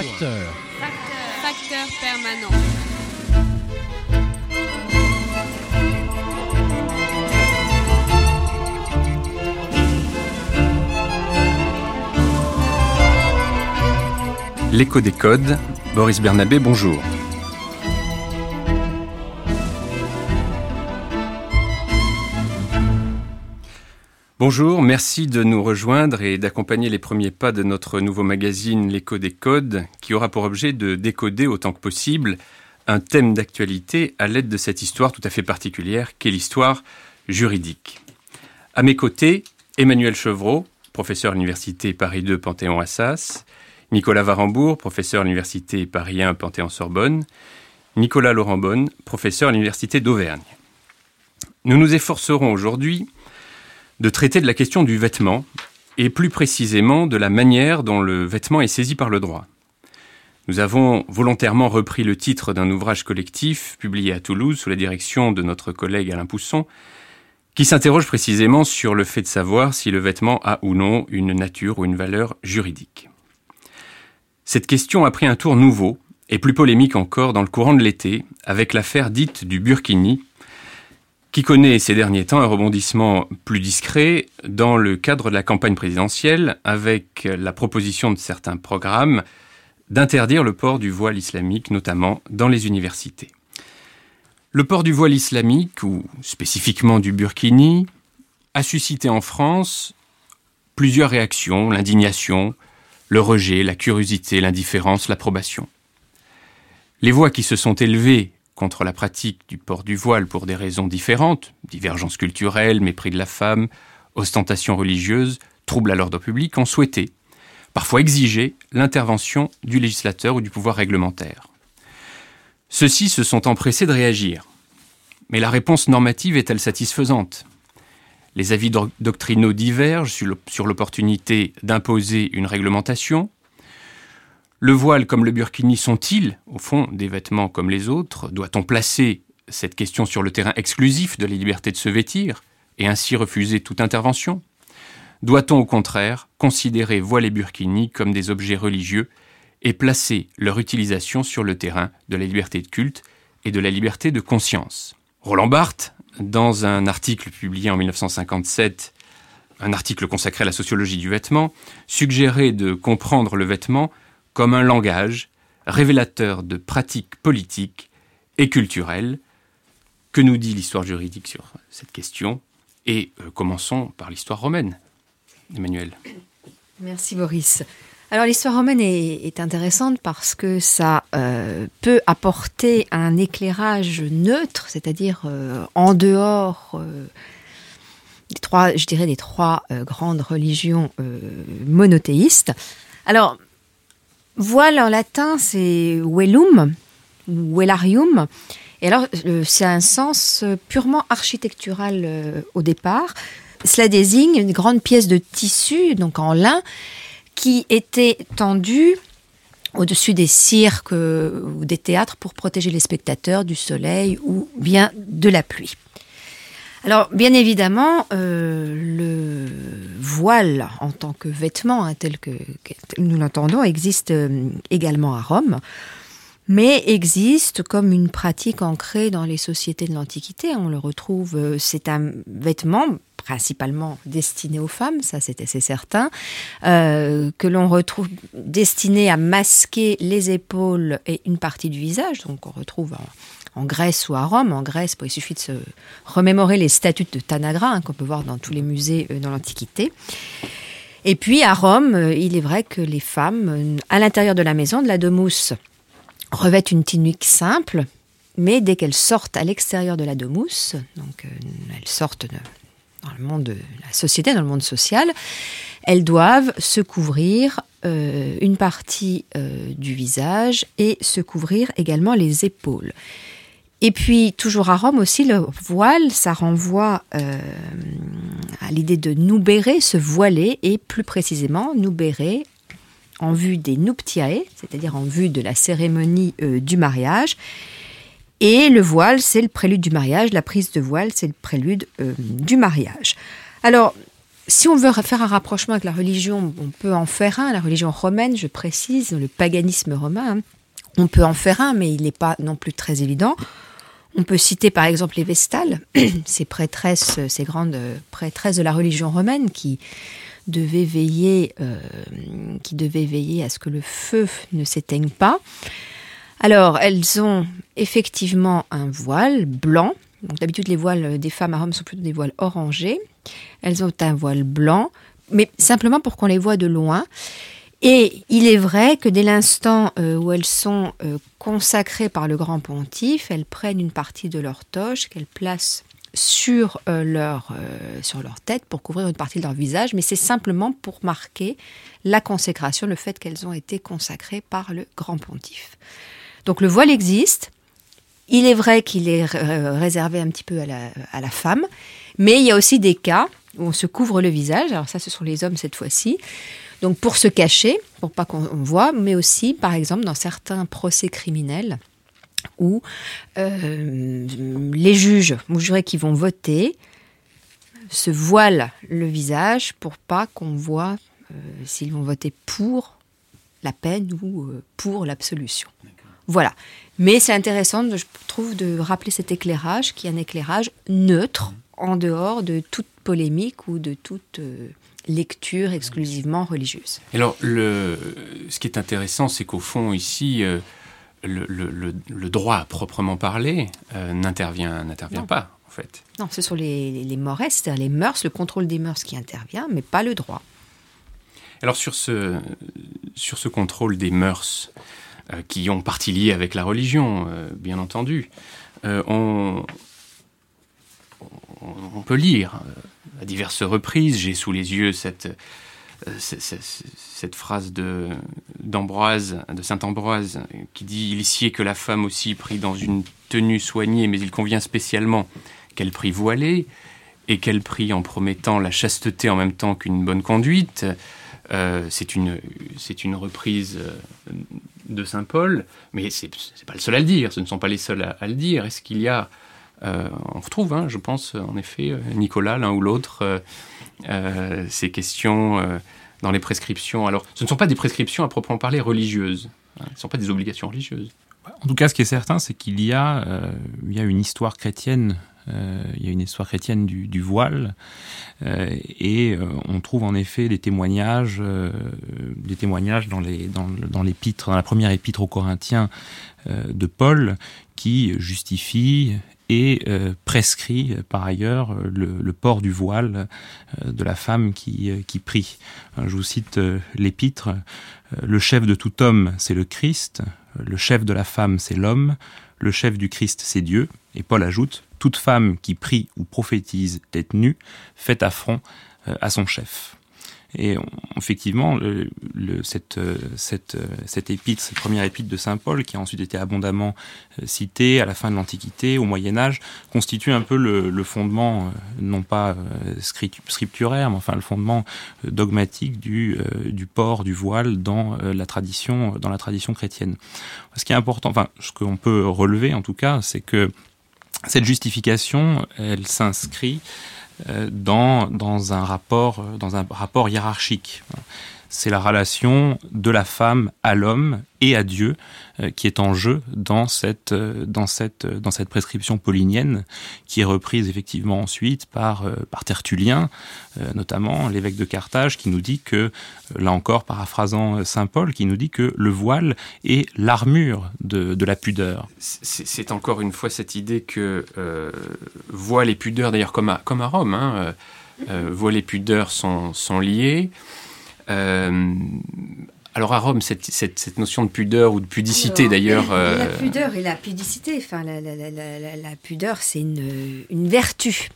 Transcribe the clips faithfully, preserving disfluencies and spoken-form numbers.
Facteur. Facteur. Facteur permanent. L'écho des codes, Boris Bernabé, bonjour. Bonjour, merci de nous rejoindre et d'accompagner les premiers pas de notre nouveau magazine L'écho des codes, qui aura pour objet de décoder autant que possible un thème d'actualité à l'aide de cette histoire tout à fait particulière qu'est l'histoire juridique. À mes côtés, Emmanuel Chevreau, professeur à l'université Paris deux Panthéon-Assas, Nicolas Warembourg, professeur à l'université Paris un Panthéon-Sorbonne, Nicolas Laurent Bonne, professeur à l'université d'Auvergne. Nous nous efforcerons aujourd'hui de traiter de la question du vêtement, et plus précisément de la manière dont le vêtement est saisi par le droit. Nous avons volontairement repris le titre d'un ouvrage collectif publié à Toulouse sous la direction de notre collègue Alain Pousson, qui s'interroge précisément sur le fait de savoir si le vêtement a ou non une nature ou une valeur juridique. Cette question a pris un tour nouveau, et plus polémique encore, dans le courant de l'été, avec l'affaire dite du burkini, qui connaît ces derniers temps un rebondissement plus discret dans le cadre de la campagne présidentielle, avec la proposition de certains programmes d'interdire le port du voile islamique, notamment dans les universités. Le port du voile islamique, ou spécifiquement du burkini, a suscité en France plusieurs réactions, l'indignation, le rejet, la curiosité, l'indifférence, l'approbation. Les voix qui se sont élevées contre la pratique du port du voile pour des raisons différentes, divergences culturelles, mépris de la femme, ostentation religieuse, troubles à l'ordre public, ont souhaité, parfois exigé, l'intervention du législateur ou du pouvoir réglementaire. Ceux-ci se sont empressés de réagir. Mais la réponse normative est-elle satisfaisante ? Les avis doctrinaux divergent sur l'opportunité d'imposer une réglementation. Le voile comme le burkini sont-ils, au fond, des vêtements comme les autres ? Doit-on placer cette question sur le terrain exclusif de la liberté de se vêtir et ainsi refuser toute intervention ? Doit-on, au contraire, considérer voile et burkini comme des objets religieux et placer leur utilisation sur le terrain de la liberté de culte et de la liberté de conscience ? Roland Barthes, dans un article publié en dix-neuf cent cinquante-sept, un article consacré à la sociologie du vêtement, suggérait de comprendre le vêtement comme un langage révélateur de pratiques politiques et culturelles. Que nous dit l'histoire juridique sur cette question ? Et euh, commençons par l'histoire romaine. Emmanuel. Merci Boris. Alors l'histoire romaine est, est intéressante parce que ça euh, peut apporter un éclairage neutre, c'est-à-dire euh, en dehors... Euh, des trois, je dirais des trois euh, grandes religions euh, monothéistes. Alors... voile en latin, c'est velum, velarium. Et alors, c'est un sens purement architectural euh, au départ. Cela désigne une grande pièce de tissu, donc en lin, qui était tendue au-dessus des cirques euh, ou des théâtres pour protéger les spectateurs du soleil ou bien de la pluie. Alors, bien évidemment, euh, le voile en tant que vêtement, hein, tel que, que nous l'entendons, existe euh, également à Rome, mais existe comme une pratique ancrée dans les sociétés de l'Antiquité. On le retrouve, euh, c'est un vêtement principalement destiné aux femmes, ça c'est assez certain, euh, que l'on retrouve destiné à masquer les épaules et une partie du visage, donc on retrouve... En, en Grèce ou à Rome. En Grèce, il suffit de se remémorer les statues de Tanagra, hein, qu'on peut voir dans tous les musées euh, dans l'Antiquité. Et puis à Rome, il est vrai que les femmes, à l'intérieur de la maison de la domus, revêtent une tunique simple, mais dès qu'elles sortent à l'extérieur de la domus, donc euh, elles sortent de, dans le monde de la société, dans le monde social, elles doivent se couvrir euh, une partie euh, du visage et se couvrir également les épaules. Et puis, toujours à Rome aussi, le voile, ça renvoie euh, à l'idée de nubere, se voiler, et plus précisément, nubere, en vue des nuptiae, c'est-à-dire en vue de la cérémonie euh, du mariage. Et le voile, c'est le prélude du mariage, la prise de voile, c'est le prélude euh, du mariage. Alors, si on veut faire un rapprochement avec la religion, on peut en faire un, la religion romaine, je précise, le paganisme romain, hein. On peut en faire un, mais il n'est pas non plus très évident. On peut citer par exemple les Vestales, ces prêtresses, ces grandes prêtresses de la religion romaine qui devaient veiller, euh, qui devaient veiller à ce que le feu ne s'éteigne pas. Alors, elles ont effectivement un voile blanc. Donc, d'habitude, les voiles des femmes à Rome sont plutôt des voiles orangés. Elles ont un voile blanc, mais simplement pour qu'on les voie de loin. Et il est vrai que dès l'instant où elles sont consacrées par le grand pontife, elles prennent une partie de leur toge qu'elles placent sur leur, sur leur tête pour couvrir une partie de leur visage, mais c'est simplement pour marquer la consécration, le fait qu'elles ont été consacrées par le grand pontife. Donc le voile existe, il est vrai qu'il est réservé un petit peu à la, à la femme, mais il y a aussi des cas où on se couvre le visage, alors ça ce sont les hommes cette fois-ci, donc pour se cacher, pour pas qu'on voit, mais aussi, par exemple, dans certains procès criminels où euh, les juges, vous jurez qu'ils vont voter, se voilent le visage pour pas qu'on voit euh, s'ils vont voter pour la peine ou euh, pour l'absolution. Voilà. Mais c'est intéressant, je trouve, de rappeler cet éclairage qui est un éclairage neutre, en dehors de toute polémique ou de toute... Euh, lecture exclusivement religieuse. Alors, le, ce qui est intéressant, c'est qu'au fond, ici, euh, le, le, le droit à proprement parler euh, n'intervient, n'intervient pas, en fait. Non, ce sont les, les mores, c'est-à-dire les mœurs, le contrôle des mœurs qui intervient, mais pas le droit. Alors, sur ce, sur ce contrôle des mœurs, euh, qui ont partie liée avec la religion, euh, bien entendu, euh, on, on, on peut lire... Euh, à diverses reprises, j'ai sous les yeux cette, euh, cette, cette, cette phrase de, d'Ambroise, de saint Ambroise, qui dit « Il sied que la femme aussi prie dans une tenue soignée, mais il convient spécialement qu'elle prie voilée, et qu'elle prie en promettant la chasteté en même temps qu'une bonne conduite. Euh, » c'est une, c'est une reprise de saint Paul, mais ce n'est pas le seul à le dire, ce ne sont pas les seuls à, à le dire. Est-ce qu'il y a... Euh, on retrouve, hein, je pense, en effet, Nicolas, l'un ou l'autre, euh, euh, ces questions euh, dans les prescriptions. Alors, ce ne sont pas des prescriptions à proprement parler religieuses, hein, ce ne sont pas des obligations religieuses. En tout cas, ce qui est certain, c'est qu'il y a, euh, il y a une histoire chrétienne, euh, il y a une histoire chrétienne du, du voile, euh, et euh, on trouve en effet des témoignages, euh, des témoignages dans les, dans, dans l'épître, dans la première épître aux Corinthiens euh, de Paul, qui justifie et euh, prescrit par ailleurs le, le port du voile euh, de la femme qui, euh, qui prie. Je vous cite euh, l'épître, euh, « Le chef de tout homme, c'est le Christ, le chef de la femme, c'est l'homme, le chef du Christ, c'est Dieu. » Et Paul ajoute « Toute femme qui prie ou prophétise tête nue, fait affront euh, à son chef. » Et on, effectivement, le, le, cette, cette, cette épître, cette première épître de saint Paul, qui a ensuite été abondamment citée à la fin de l'Antiquité, au Moyen-Âge, constitue un peu le, le fondement, non pas scripturaire, mais enfin le fondement dogmatique du, du port du voile dans la tradition, dans la tradition chrétienne. Ce qui est important, enfin, ce qu'on peut relever en tout cas, c'est que cette justification, elle s'inscrit Dans, dans, un rapport, dans un rapport hiérarchique. C'est la relation de la femme à l'homme et à Dieu euh, qui est en jeu dans cette, euh, dans, cette, euh, dans cette prescription paulinienne, qui est reprise effectivement ensuite par, euh, par Tertullien, euh, notamment l'évêque de Carthage, qui nous dit que, là encore paraphrasant saint Paul, qui nous dit que le voile est l'armure de, de la pudeur. C'est, c'est encore une fois cette idée que euh, voile et pudeur, d'ailleurs comme à, comme à Rome, hein, euh, voile et pudeur sont, sont liés. Euh, alors à Rome, cette, cette, cette notion de pudeur ou de pudicité alors, d'ailleurs... Euh... La pudeur et la pudicité, enfin la, la, la, la, la pudeur c'est une, une vertu,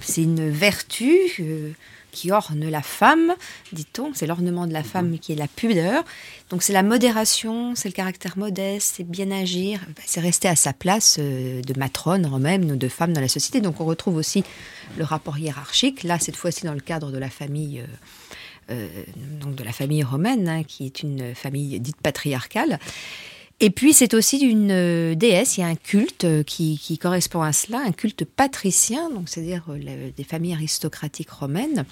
c'est une vertu euh, qui orne la femme, dit-on, c'est l'ornement de la femme qui est la pudeur, donc c'est la modération, c'est le caractère modeste, c'est bien agir, c'est rester à sa place euh, de matrone romaine ou de femme dans la société, donc on retrouve aussi le rapport hiérarchique, là cette fois-ci dans le cadre de la famille... Euh, Euh, donc de la famille romaine, hein, qui est une famille dite patriarcale. Et puis, c'est aussi une déesse, il y a un culte qui, qui correspond à cela, un culte patricien, donc c'est-à-dire euh, des familles aristocratiques romaines,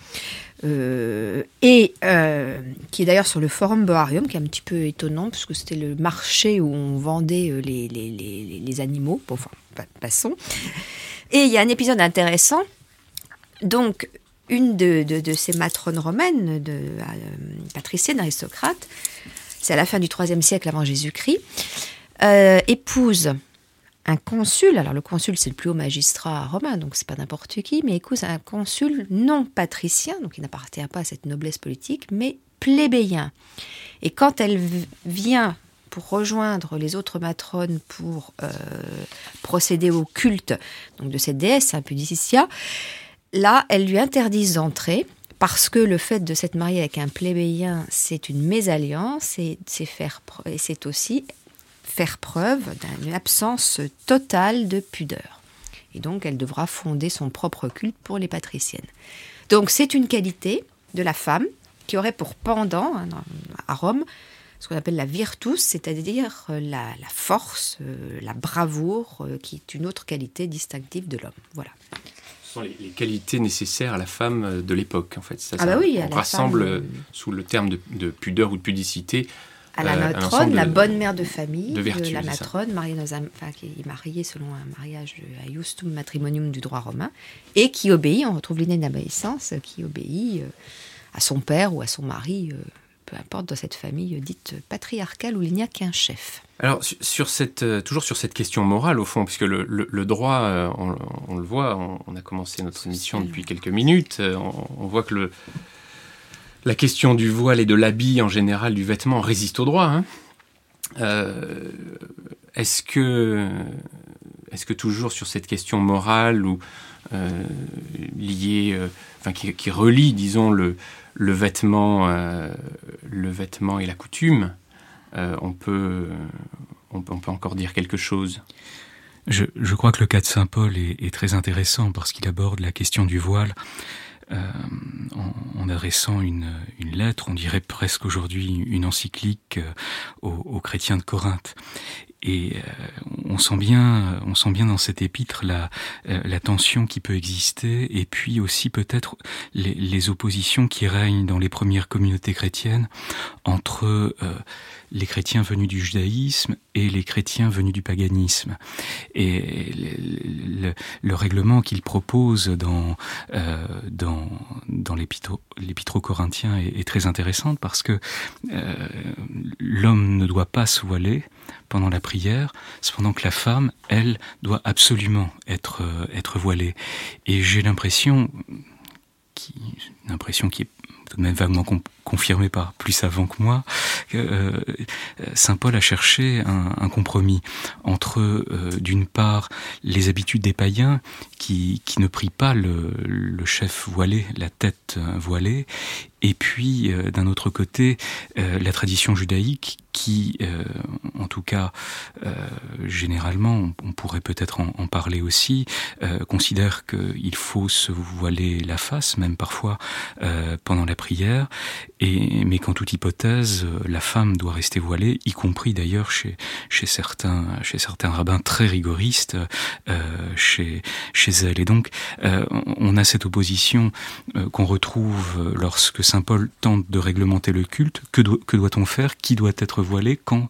euh, et euh, qui est d'ailleurs sur le Forum Boarium, qui est un petit peu étonnant, parce que c'était le marché où on vendait les, les, les, les animaux, bon, enfin, passons. Et il y a un épisode intéressant, donc une de, de, de ces matrones romaines, de, euh, patricienne, aristocrate, c'est à la fin du troisième siècle avant Jésus-Christ, euh, épouse un consul, alors le consul c'est le plus haut magistrat romain, donc c'est pas n'importe qui, mais épouse un consul non patricien, donc il n'appartient pas à cette noblesse politique, mais plébéien. Et quand elle v- vient pour rejoindre les autres matrones pour euh, procéder au culte donc de cette déesse Impudicitia, là elle lui interdise d'entrer, parce que le fait de s'être mariée avec un plébéien, c'est une mésalliance et c'est, faire preuve, et c'est aussi faire preuve d'une absence totale de pudeur. Et donc, elle devra fonder son propre culte pour les patriciennes. Donc, c'est une qualité de la femme qui aurait pour pendant, hein, à Rome, ce qu'on appelle la virtus, c'est-à-dire la, la force, euh, la bravoure, euh, qui est une autre qualité distinctive de l'homme. Voilà. Les, les qualités nécessaires à la femme de l'époque, en fait. Ça, ah bah oui, ça, on rassemble femme, sous le terme de, de pudeur ou de pudicité. À la euh, matrone, la de, bonne mère de famille, de vertu, de la matrone, mariée dans un, enfin, qui est mariée selon un mariage à justum matrimonium du droit romain, et qui obéit, on retrouve l'idée d'obéissance, qui obéit à son père ou à son mari, peu importe, dans cette famille dite patriarcale où il n'y a qu'un chef. Alors, sur cette, toujours sur cette question morale, au fond, puisque le, le, le droit, on, on le voit, on, on a commencé notre émission depuis quelques minutes, on, on voit que le, la question du voile et de l'habit, en général, du vêtement, résiste au droit. Hein. Euh, est-ce que, est-ce que toujours sur cette question morale, ou euh, liée, euh, enfin, qui, qui relie, disons, le, le, vêtement, euh, le vêtement et la coutume, Euh, on, peut, on, peut, on peut encore dire quelque chose. Je, je crois que le cas de Saint Paul est, est très intéressant parce qu'il aborde la question du voile euh, en, en adressant une, une lettre, on dirait presque aujourd'hui une encyclique euh, aux, aux chrétiens de Corinthe. Et euh, on sent bien, on sent bien dans cette épître la, euh, la tension qui peut exister, et puis aussi peut-être les, les oppositions qui règnent dans les premières communautés chrétiennes entre euh, les chrétiens venus du judaïsme et les chrétiens venus du paganisme. Et le, le, le règlement qu'il propose dans euh, dans dans l'épître, l'épître aux Corinthiens est, est très intéressante parce que euh, l'homme ne doit pas se voiler pendant la prière, cependant que la femme, elle, doit absolument être, euh, être voilée. Et j'ai l'impression, qui, une impression qui est tout de même vaguement com- confirmée par plus savants que moi, que euh, Saint Paul a cherché un, un compromis entre, euh, d'une part, les habitudes des païens qui, qui ne prient pas le, le chef voilé, la tête voilée, et puis, euh, d'un autre côté, euh, la tradition judaïque qui, euh, en tout cas, euh, généralement, on, on pourrait peut-être en, en parler aussi, euh, considère qu'il faut se voiler la face, même parfois euh, pendant la prière, et, mais qu'en toute hypothèse, la femme doit rester voilée, y compris d'ailleurs chez, chez, certains, chez certains rabbins très rigoristes euh, chez, chez elle. Et donc, euh, on a cette opposition euh, qu'on retrouve lorsque Saint Paul tente de réglementer le culte. Que, do- que doit-on faire ? Qui doit être voilé ? Quand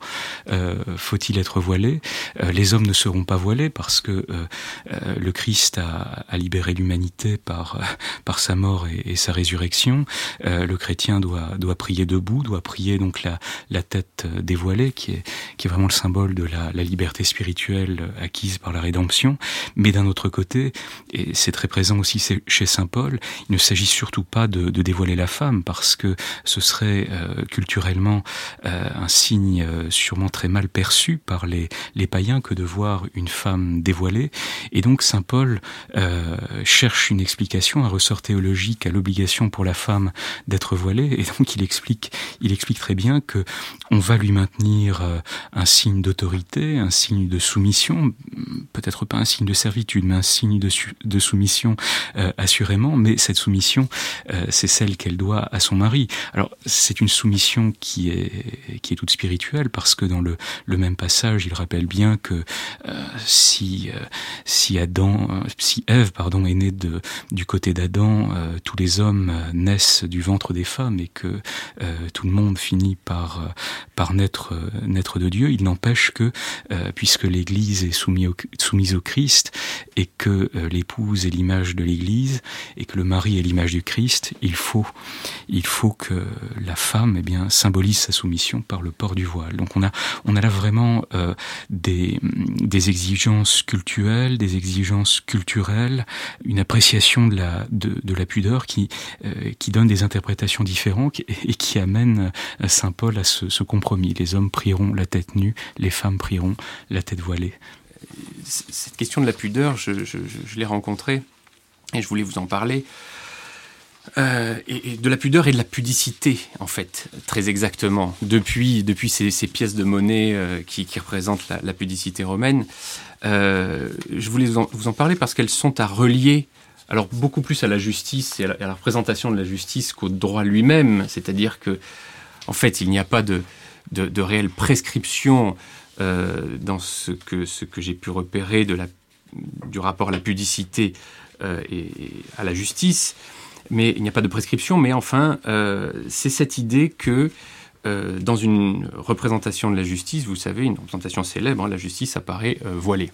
euh, faut-il être voilé ? euh, Les hommes ne seront pas voilés parce que euh, euh, le Christ a, a libéré l'humanité par, euh, par sa mort et, et sa résurrection. Euh, le chrétien doit, doit prier debout, doit prier donc la, la tête dévoilée, qui est, qui est vraiment le symbole de la, la liberté spirituelle acquise par la rédemption. Mais d'un autre côté, et c'est très présent aussi chez Saint Paul, il ne s'agit surtout pas de, de dévoiler la femme parce que ce serait euh, culturellement euh, un signe euh, sûrement très mal perçu par les, les païens que de voir une femme dévoilée. Et donc Saint Paul euh, cherche une explication, un ressort théologique à l'obligation pour la femme d'être voilée. Et donc il explique, il explique très bien que on va lui maintenir euh, un signe d'autorité, un signe de soumission, peut-être pas un signe de servitude, mais un signe de, su- de soumission euh, assurément. Mais cette soumission, euh, c'est celle qu'elle doit à son mari. Alors c'est une soumission qui est, qui est toute spirituel, parce que dans le, le même passage, il rappelle bien que euh, si, euh, si, Adam, euh, si Ève pardon, est née de, du côté d'Adam, euh, tous les hommes naissent du ventre des femmes et que euh, tout le monde finit par, par naître, euh, naître de Dieu. Il n'empêche que, euh, puisque l'Église est soumise au, soumise au Christ et que euh, l'épouse est l'image de l'Église et que le mari est l'image du Christ, il faut, il faut que la femme eh bien, symbolise sa soumission par le port du voile. Donc on a, on a là vraiment euh, des, des exigences cultuelles, des exigences culturelles, une appréciation de la, de, de la pudeur qui, euh, qui donne des interprétations différentes et, et qui amène Saint Paul à ce, ce compromis. Les hommes prieront la tête nue, les femmes prieront la tête voilée. Cette question de la pudeur, je, je, je l'ai rencontrée et je voulais vous en parler. Euh, et, et de la pudeur et de la pudicité, en fait, très exactement. Depuis, depuis ces, ces pièces de monnaie euh, qui, qui représentent la, la pudicité romaine, euh, je voulais vous en, vous en parler parce qu'elles sont à relier, alors beaucoup plus à la justice et à la, à la représentation de la justice qu'au droit lui-même. C'est-à-dire que, en fait, il n'y a pas de, de, de réelle prescription euh, dans ce que, ce que j'ai pu repérer de la, du rapport à la pudicité euh, et, et à la justice. Mais il n'y a pas de prescription, mais enfin, euh, c'est cette idée que euh, dans une représentation de la justice, vous savez, une représentation célèbre, hein, la justice apparaît euh, voilée.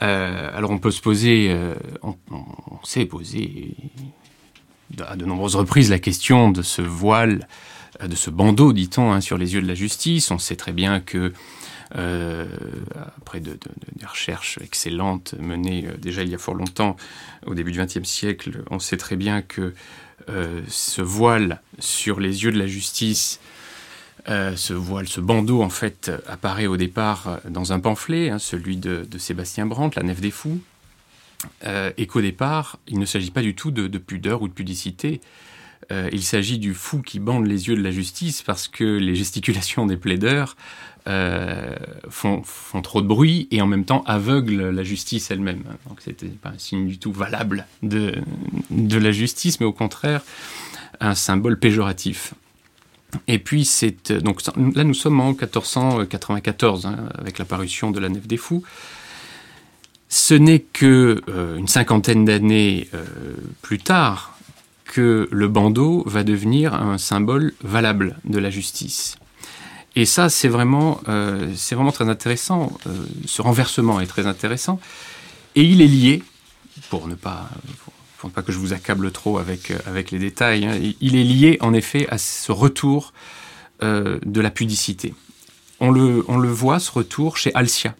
Euh, alors on peut se poser, euh, on, on s'est posé à de nombreuses reprises la question de ce voile, de ce bandeau, dit-on, hein, sur les yeux de la justice. On sait très bien que, Euh, après de, de, de, des recherches excellentes menées euh, déjà il y a fort longtemps, au début du XXe siècle, on sait très bien que euh, ce voile sur les yeux de la justice, euh, ce voile, ce bandeau en fait, apparaît au départ dans un pamphlet, hein, celui de, de Sébastien Brandt, La Nef des Fous, euh, et qu'au départ, il ne s'agit pas du tout de, de pudeur ou de pudicité. Euh, il s'agit du fou qui bande les yeux de la justice parce que les gesticulations des plaideurs euh, font, font trop de bruit et en même temps aveuglent la justice elle-même. Donc c'était pas un signe du tout valable de, de la justice, mais au contraire un symbole péjoratif. Et puis c'est donc là nous sommes en mille quatre cent quatre-vingt-quatorze hein, avec la parution de La Nef des Fous. Ce n'est que euh, une cinquantaine d'années euh, plus tard que le bandeau va devenir un symbole valable de la justice. Et ça, c'est vraiment, euh, c'est vraiment très intéressant. Euh, ce renversement est très intéressant. Et il est lié, pour ne pas, pour ne pas que je vous accable trop avec, avec les détails, hein, il est lié, en effet, à ce retour euh, de la pudicité. On le, on le voit, ce retour, chez Alcia,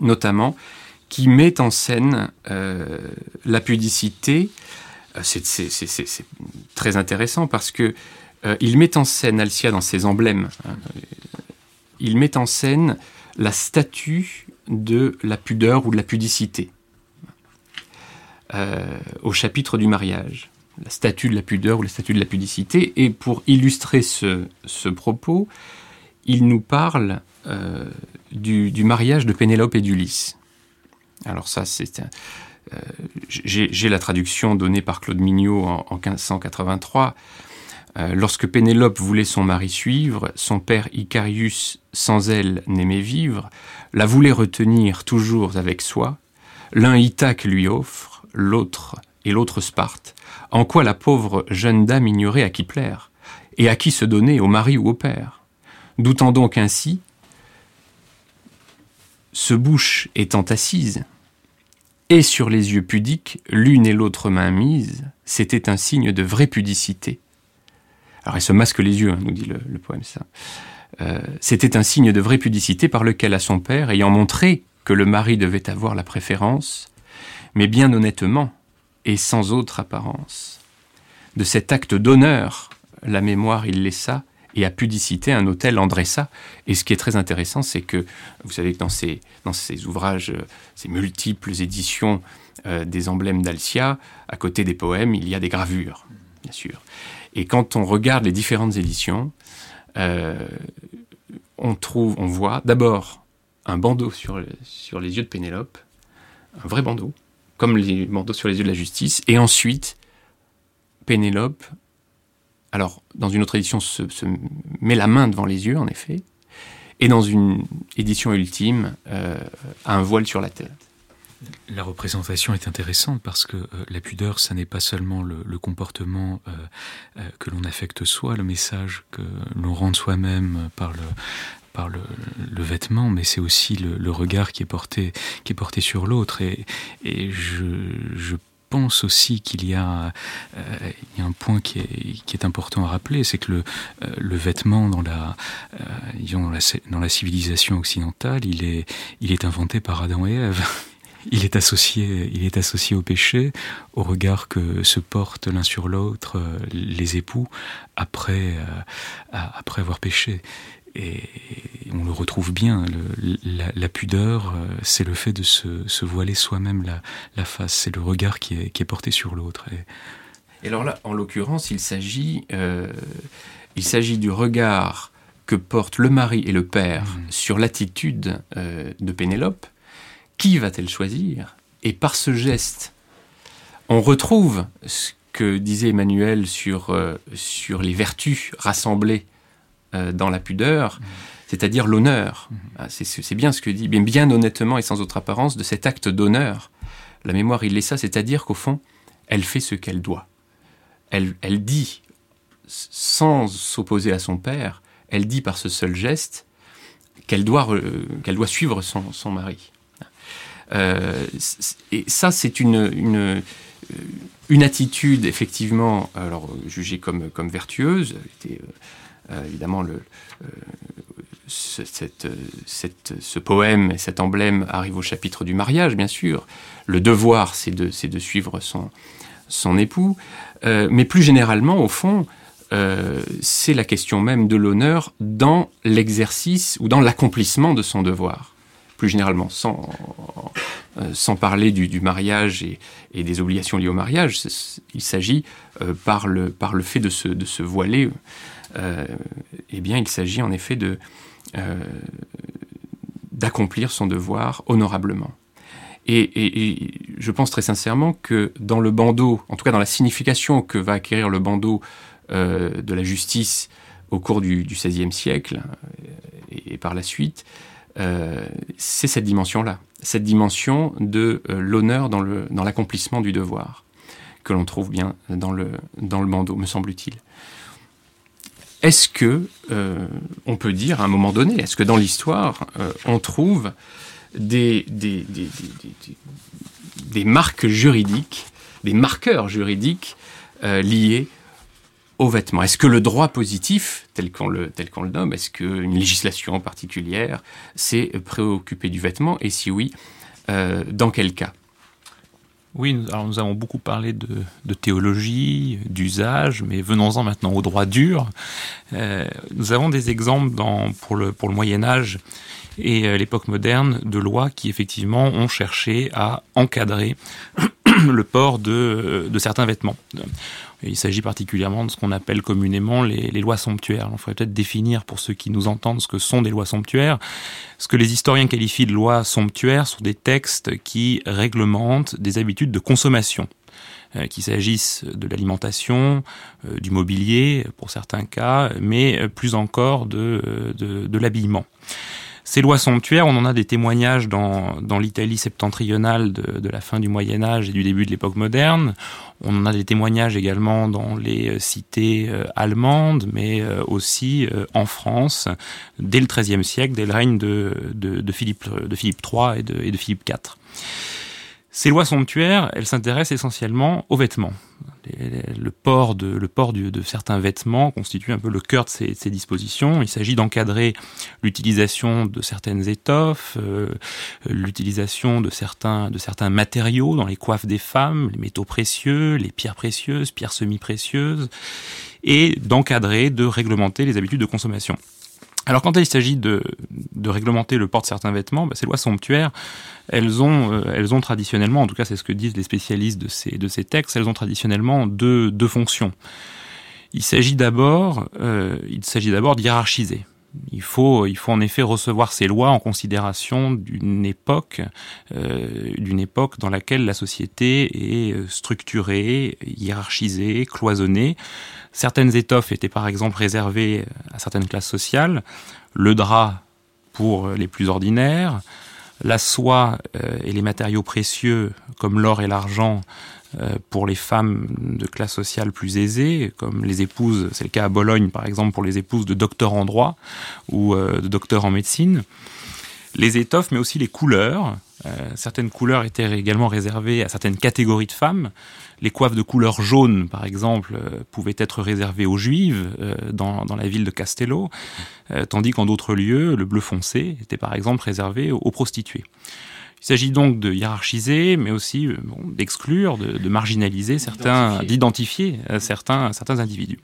notamment, qui met en scène euh, la pudicité. C'est, c'est, c'est, c'est, c'est très intéressant parce que euh, il met en scène Alcia dans ses emblèmes. Hein, il met en scène la statue de la pudeur ou de la pudicité euh, au chapitre du mariage. La statue de la pudeur ou la statue de la pudicité. Et pour illustrer ce, ce propos, il nous parle euh, du, du mariage de Pénélope et d'Ulysse. Alors ça, c'est un... Euh, j'ai, j'ai la traduction donnée par Claude Mignot en, en quinze cent quatre-vingt-trois. Euh, lorsque Pénélope voulait son mari suivre, son père Icarius, sans elle, n'aimait vivre, la voulait retenir toujours avec soi. L'un Ithaque lui offre, l'autre et l'autre Sparte. En quoi la pauvre jeune dame ignorait à qui plaire, et à qui se donner, au mari ou au père. Doutant donc ainsi, se bouche étant assise, et sur les yeux pudiques, l'une et l'autre main mise, c'était un signe de vraie pudicité. Alors, elle se masque les yeux, hein, nous dit le, le poème, ça. Euh, c'était un signe de vraie pudicité par lequel, à son père, ayant montré que le mari devait avoir la préférence, mais bien honnêtement et sans autre apparence. De cet acte d'honneur, la mémoire il laissa, et à pudicité, un hôtel en dressa. Et ce qui est très intéressant, c'est que, vous savez que dans ces, dans ces ouvrages, ces multiples éditions euh, des emblèmes d'Alcia, à côté des poèmes, il y a des gravures, bien sûr. Et quand on regarde les différentes éditions, euh, on trouve, on voit d'abord un bandeau sur, sur les yeux de Pénélope, un vrai bandeau, comme les bandeaux sur les yeux de la justice, et ensuite, Pénélope alors dans une autre édition, se, se met la main devant les yeux, en effet, et dans une édition ultime, euh, a un voile sur la tête. La représentation est intéressante parce que euh, la pudeur, ça n'est pas seulement le, le comportement euh, euh, que l'on affecte soi, le message que l'on rend soi-même par le, par le, le vêtement, mais c'est aussi le, le regard qui est porté, qui est porté sur l'autre. Et, et je, je pense aussi qu'il y a, euh, il y a un point qui est, qui est important à rappeler, c'est que le, euh, le vêtement dans la, euh, disons dans la, dans la civilisation occidentale, il est, il est inventé par Adam et Ève. Il est associé, il est associé au péché, au regard que se portent l'un sur l'autre les époux après euh, après avoir péché. Et on le retrouve bien. Le, la, la pudeur, c'est le fait de se, se voiler soi-même la, la face. C'est le regard qui est, qui est porté sur l'autre. Et... Et alors là, en l'occurrence, il s'agit, euh, il s'agit du regard que portent le mari et le père mmh. sur l'attitude euh, de Pénélope. Qui va-t-elle choisir ? Et par ce geste, on retrouve ce que disait Emmanuel sur, euh, sur les vertus rassemblées euh, dans la pudeur, mmh. c'est-à-dire l'honneur. Mmh. C'est, c'est bien ce que dit, bien, bien honnêtement et sans autre apparence, de cet acte d'honneur. La mémoire, il laisse ça, c'est-à-dire qu'au fond, elle fait ce qu'elle doit. Elle, elle dit, sans s'opposer à son père, elle dit par ce seul geste qu'elle doit, euh, qu'elle doit suivre son, son mari. Euh, et ça, c'est une, une, une attitude, effectivement, alors, jugée comme, comme vertueuse. Était, euh, évidemment, le, euh, ce, cette, cette, ce poème et cet emblème arrivent au chapitre du mariage, bien sûr. Le devoir, c'est de, c'est de suivre son, son époux. Euh, mais plus généralement, au fond, euh, c'est la question même de l'honneur dans l'exercice ou dans l'accomplissement de son devoir. Plus généralement, sans, sans parler du, du mariage et, et des obligations liées au mariage, il s'agit, euh, par, le, par le fait de se, de se voiler, euh, eh bien, il s'agit en effet de, euh, d'accomplir son devoir honorablement. Et, et, et je pense très sincèrement que dans le bandeau, en tout cas dans la signification que va acquérir le bandeau euh, de la justice au cours du, du seizième siècle et, et par la suite, Euh, c'est cette dimension-là, cette dimension de euh, l'honneur dans, le, dans l'accomplissement du devoir, que l'on trouve bien dans le, dans le bandeau, me semble-t-il. Est-ce que, euh, on peut dire à un moment donné, est-ce que dans l'histoire, euh, on trouve des, des, des, des, des, des marques juridiques, des marqueurs juridiques euh, liés aux vêtements. Est-ce que le droit positif, tel qu'on le, tel qu'on le nomme, est-ce qu'une législation particulière s'est préoccupée du vêtement ? Et si oui, euh, dans quel cas ? Oui, alors nous avons beaucoup parlé de, de théologie, d'usage, mais venons-en maintenant au droit dur. Euh, nous avons des exemples dans, pour, le, pour le Moyen-Âge et l'époque moderne de lois qui, effectivement, ont cherché à encadrer le port de, de certains vêtements. Il s'agit particulièrement de ce qu'on appelle communément les, les lois somptuaires. Alors, il faudrait peut-être définir, pour ceux qui nous entendent, ce que sont des lois somptuaires. Ce que les historiens qualifient de lois somptuaires sont des textes qui réglementent des habitudes de consommation, euh, qu'il s'agisse de l'alimentation, euh, du mobilier, pour certains cas, mais plus encore de, de, de l'habillement. Ces lois somptuaires, on en a des témoignages dans, dans l'Italie septentrionale de, de la fin du Moyen-Âge et du début de l'époque moderne. On en a des témoignages également dans les cités euh, allemandes, mais euh, aussi euh, en France, dès le XIIIe siècle, dès le règne de, de, de, Philippe, de Philippe trois et de, et de Philippe quatre. Ces lois somptuaires, elles s'intéressent essentiellement aux vêtements. Le port de, le port du, de certains vêtements constitue un peu le cœur de ces, de ces dispositions. Il s'agit d'encadrer l'utilisation de certaines étoffes, euh, l'utilisation de certains, de certains matériaux dans les coiffes des femmes, les métaux précieux, les pierres précieuses, pierres semi-précieuses, et d'encadrer, de réglementer les habitudes de consommation. Alors quand il s'agit de, de réglementer le port de certains vêtements, bah, ces lois somptuaires, elles ont, euh, elles ont traditionnellement, en tout cas c'est ce que disent les spécialistes de ces, de ces textes, elles ont traditionnellement deux, deux fonctions. Il s'agit d'abord, euh, il s'agit d'abord d'hiérarchiser. Il faut, il faut en effet recevoir ces lois en considération d'une époque, euh, d'une époque dans laquelle la société est structurée, hiérarchisée, cloisonnée. Certaines étoffes étaient par exemple réservées à certaines classes sociales, le drap pour les plus ordinaires, la soie euh, et les matériaux précieux comme l'or et l'argent euh, pour les femmes de classe sociale plus aisée, comme les épouses, c'est le cas à Bologne par exemple pour les épouses de docteurs en droit ou euh, de docteurs en médecine. Les étoffes mais aussi les couleurs, euh, certaines couleurs étaient également réservées à certaines catégories de femmes. Les coiffes de couleur jaune, par exemple, euh, pouvaient être réservées aux juives euh, dans, dans la ville de Castello, euh, tandis qu'en d'autres lieux, le bleu foncé était par exemple réservé aux, aux prostituées. Il s'agit donc de hiérarchiser, mais aussi euh, bon, d'exclure, de, de marginaliser certains, d'identifier, d'identifier euh, certains, certains individus.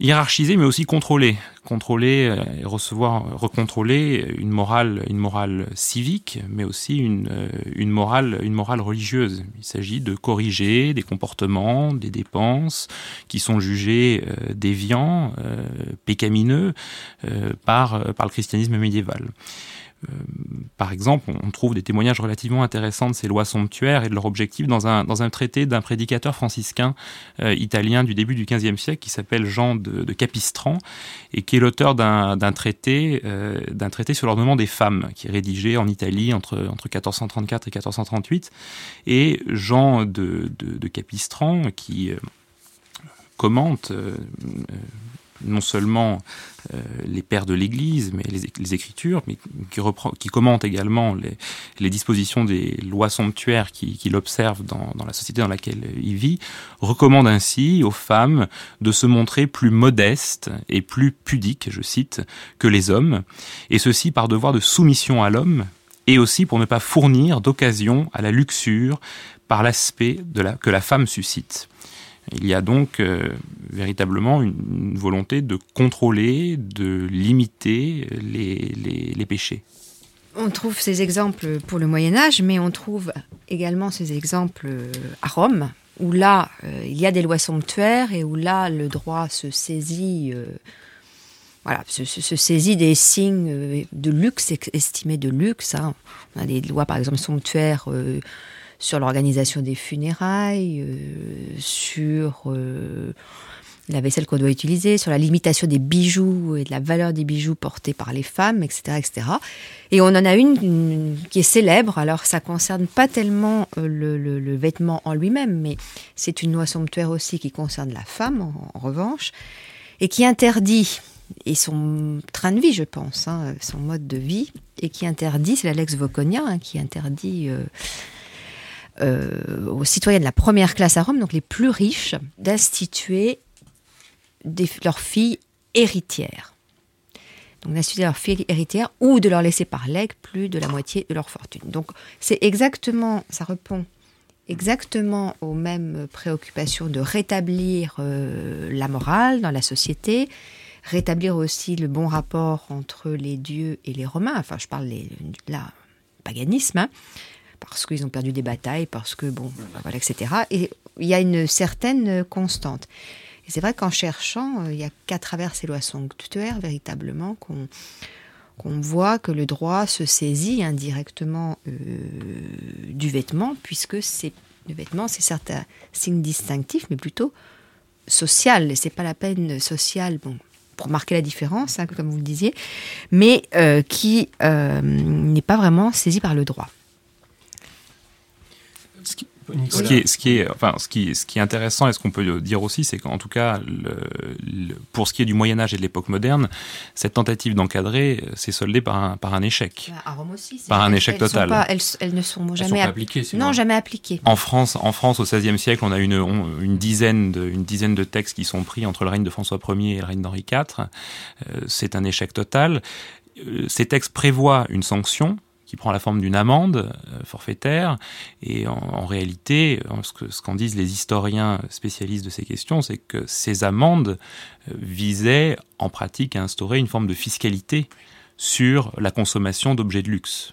Hiérarchiser, mais aussi contrôler. Contrôler et recevoir, recontrôler une morale, une morale civique, mais aussi une, une morale, une morale religieuse. Il s'agit de corriger des comportements, des dépenses qui sont jugés euh, déviants, euh, pécamineux euh, par, par le christianisme médiéval. Euh, par exemple, on trouve des témoignages relativement intéressants de ces lois somptuaires et de leur objectif dans un, dans un traité d'un prédicateur franciscain euh, italien du début du quinzième siècle qui s'appelle Jean de, de Capistran et qui est l'auteur d'un, d'un, traité, euh, d'un traité sur l'ornement des femmes qui est rédigé en Italie entre, entre quatorze cent trente-quatre et quatorze cent trente-huit. Et Jean de, de, de Capistran qui euh, commente... Euh, euh, non seulement euh, les pères de l'Église, mais les, les Écritures, mais qui, reprend, qui commente également les, les dispositions des lois somptuaires qu'il qui observe dans, dans la société dans laquelle il vit, recommande ainsi aux femmes de se montrer plus modestes et plus pudiques, je cite, que les hommes, et ceci par devoir de soumission à l'homme, et aussi pour ne pas fournir d'occasion à la luxure par l'aspect de la, que la femme suscite. Il y a donc euh, véritablement une, une volonté de contrôler, de limiter les, les, les péchés. On trouve ces exemples pour le Moyen-Âge, mais on trouve également ces exemples à Rome, où là, euh, il y a des lois somptuaires et où là, le droit se saisit, euh, voilà, se, se saisit des signes de luxe, estimés de luxe. Hein. On a des lois, par exemple, somptuaires... Euh, sur l'organisation des funérailles, euh, sur euh, la vaisselle qu'on doit utiliser, sur la limitation des bijoux et de la valeur des bijoux portés par les femmes, et cetera, et cetera. Et on en a une, une qui est célèbre, alors ça ne concerne pas tellement le, le, le vêtement en lui-même, mais c'est une loi somptuaire aussi qui concerne la femme, en, en revanche, et qui interdit, et son train de vie, je pense, hein, son mode de vie, et qui interdit, c'est la lex Voconia, hein, qui interdit... Euh, Euh, aux citoyens de la première classe à Rome, donc les plus riches, d'instituer des, leurs filles héritières. Donc d'instituer leurs filles héritières ou de leur laisser par legs plus de la moitié de leur fortune. Donc c'est exactement, ça répond exactement aux mêmes préoccupations de rétablir euh, la morale dans la société, rétablir aussi le bon rapport entre les dieux et les Romains, enfin je parle les, là, paganisme, hein, parce qu'ils ont perdu des batailles, parce que, bon, voilà, et cetera. Et il y a une certaine constante. Et c'est vrai qu'en cherchant, il n'y a qu'à travers ces lois sanctuaires, véritablement, qu'on, qu'on voit que le droit se saisit indirectement euh, du vêtement, puisque c'est, le vêtement, c'est certes un signe distinctif, mais plutôt social. Et ce n'est pas la peine sociale, bon, pour marquer la différence, hein, comme vous le disiez, mais euh, qui euh, n'est pas vraiment saisi par le droit. Ce qui, est, ce, qui est, enfin, ce, qui, ce qui est intéressant et ce qu'on peut dire aussi, c'est qu'en tout cas, le, le, pour ce qui est du Moyen-Âge et de l'époque moderne, cette tentative d'encadrer s'est soldée par un, par un échec. À Rome aussi, c'est par un échec total. Pas, elles, elles ne sont jamais elles sont pas appliquées. Non, jamais appliquées. En France, en France, au seizième siècle, on a une, on, une, dizaine de, une dizaine de textes qui sont pris entre le règne de François premier et le règne d'Henri quatre. Euh, c'est un échec total. Euh, ces textes prévoient une sanction qui prend la forme d'une amende euh, forfaitaire, et en, en réalité, ce, que, ce qu'en disent les historiens spécialistes de ces questions, c'est que ces amendes euh, visaient en pratique à instaurer une forme de fiscalité sur la consommation d'objets de luxe.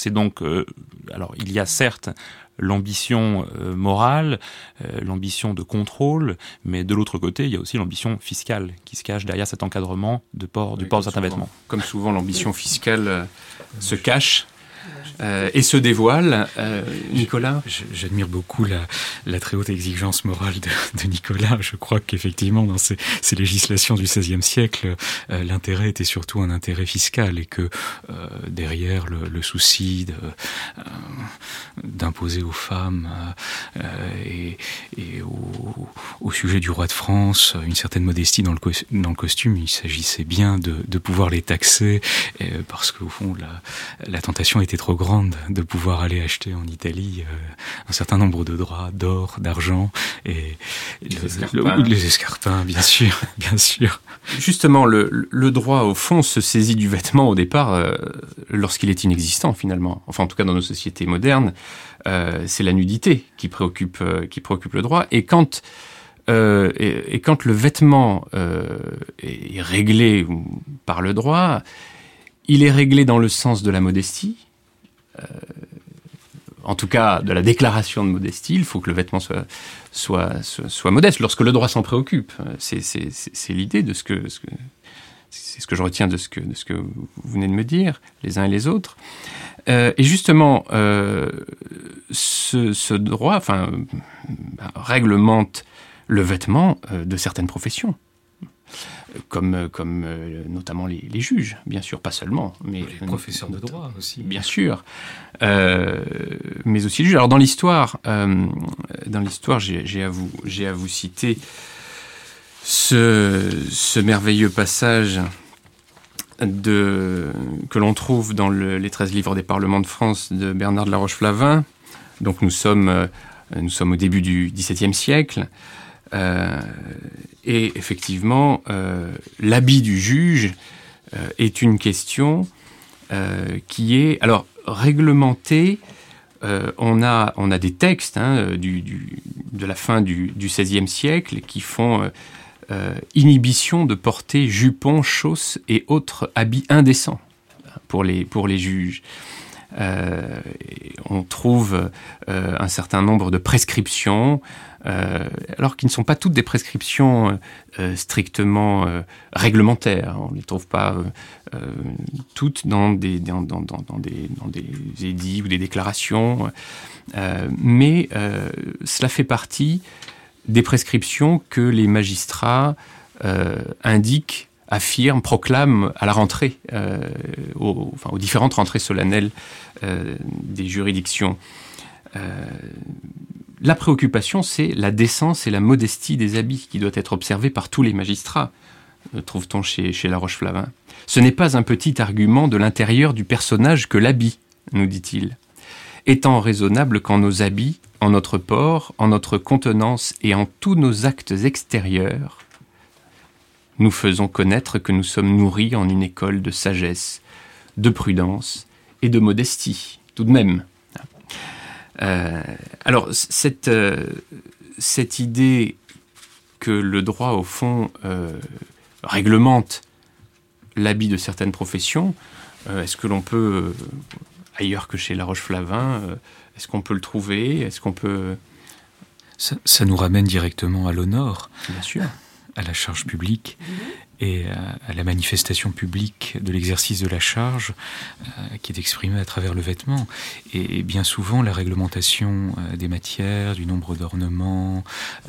C'est donc, euh, alors il y a certes l'ambition euh, morale, euh, l'ambition de contrôle, mais de l'autre côté, il y a aussi l'ambition fiscale qui se cache derrière cet encadrement de port, oui, du port de certains souvent, vêtements. Comme souvent, l'ambition fiscale euh, se cache. Euh, et se dévoile, euh, Nicolas. Je, je, j'admire beaucoup la, la très haute exigence morale de, de Nicolas. Je crois qu'effectivement, dans ces, ces législations du seizième siècle, euh, l'intérêt était surtout un intérêt fiscal et que euh, derrière le, le souci de, euh, d'imposer aux femmes euh, et, et au, au sujet du roi de France une certaine modestie dans le, co- dans le costume, il s'agissait bien de, de pouvoir les taxer euh, parce qu'au fond, la, la tentation était trop grande de pouvoir aller acheter en Italie euh, un certain nombre de draps, d'or, d'argent et les, le, escarpins. Le, les escarpins, bien sûr, bien sûr. Justement, le, le droit au fond se saisit du vêtement au départ euh, lorsqu'il est inexistant finalement. Enfin, en tout cas dans nos sociétés modernes, euh, c'est la nudité qui préoccupe, euh, qui préoccupe le droit. Et quand euh, et, et quand le vêtement euh, est réglé par le droit, il est réglé dans le sens de la modestie. Euh, en tout cas de la déclaration de modestie, il faut que le vêtement soit, soit, soit, soit modeste, lorsque le droit s'en préoccupe. C'est, c'est, c'est, c'est l'idée de ce que, ce que... C'est ce que je retiens de ce que, de ce que vous venez de me dire, les uns et les autres. Euh, et justement, euh, ce, ce droit enfin, bah, réglemente le vêtement euh, de certaines professions. Comme, comme euh, notamment les, les juges, bien sûr, pas seulement. Mais les professeurs de droit aussi. Bien sûr, euh, mais aussi les juges. Alors dans l'histoire, euh, dans l'histoire j'ai, j'ai, à vous, j'ai à vous citer ce, ce merveilleux passage de, que l'on trouve dans le, les treize livres des parlements de France de Bernard de la Roche-Flavin. Donc nous sommes, nous sommes au début du dix-septième siècle. Euh, et effectivement, euh, l'habit du juge euh, est une question euh, qui est, alors, réglementée. Euh, on a, on a des textes hein, du, du, de la fin du seizième siècle qui font euh, euh, inhibition de porter jupons, chausses et autres habits indécents pour les, pour les juges. Euh, on trouve euh, un certain nombre de prescriptions, euh, alors qu'ils ne sont pas toutes des prescriptions euh, strictement euh, réglementaires. On ne les trouve pas euh, toutes dans des, dans, dans, dans, des, dans des édits ou des déclarations, euh, mais euh, cela fait partie des prescriptions que les magistrats euh, indiquent, affirme, proclame à la rentrée, euh, aux, enfin, aux différentes rentrées solennelles euh, des juridictions. Euh, la préoccupation, c'est la décence et la modestie des habits qui doit être observée par tous les magistrats, euh, trouve-t-on chez, chez La Roche-Flavin. « Ce n'est pas un petit argument de l'intérieur du personnage que l'habit, nous dit-il, étant raisonnable qu'en nos habits, en notre port, en notre contenance et en tous nos actes extérieurs, nous faisons connaître que nous sommes nourris en une école de sagesse, de prudence et de modestie, tout de même. » Euh, alors, cette, euh, cette idée que le droit, au fond, euh, réglemente l'habit de certaines professions, euh, est-ce que l'on peut, euh, ailleurs que chez La Roche-Flavin, euh, est-ce qu'on peut le trouver ? Est-ce qu'on peut... Ça, ça nous ramène directement à l'honneur. Bien sûr. À la charge publique et à la manifestation publique de l'exercice de la charge euh, qui est exprimée à travers le vêtement. Et, et bien souvent, la réglementation euh, des matières, du nombre d'ornements,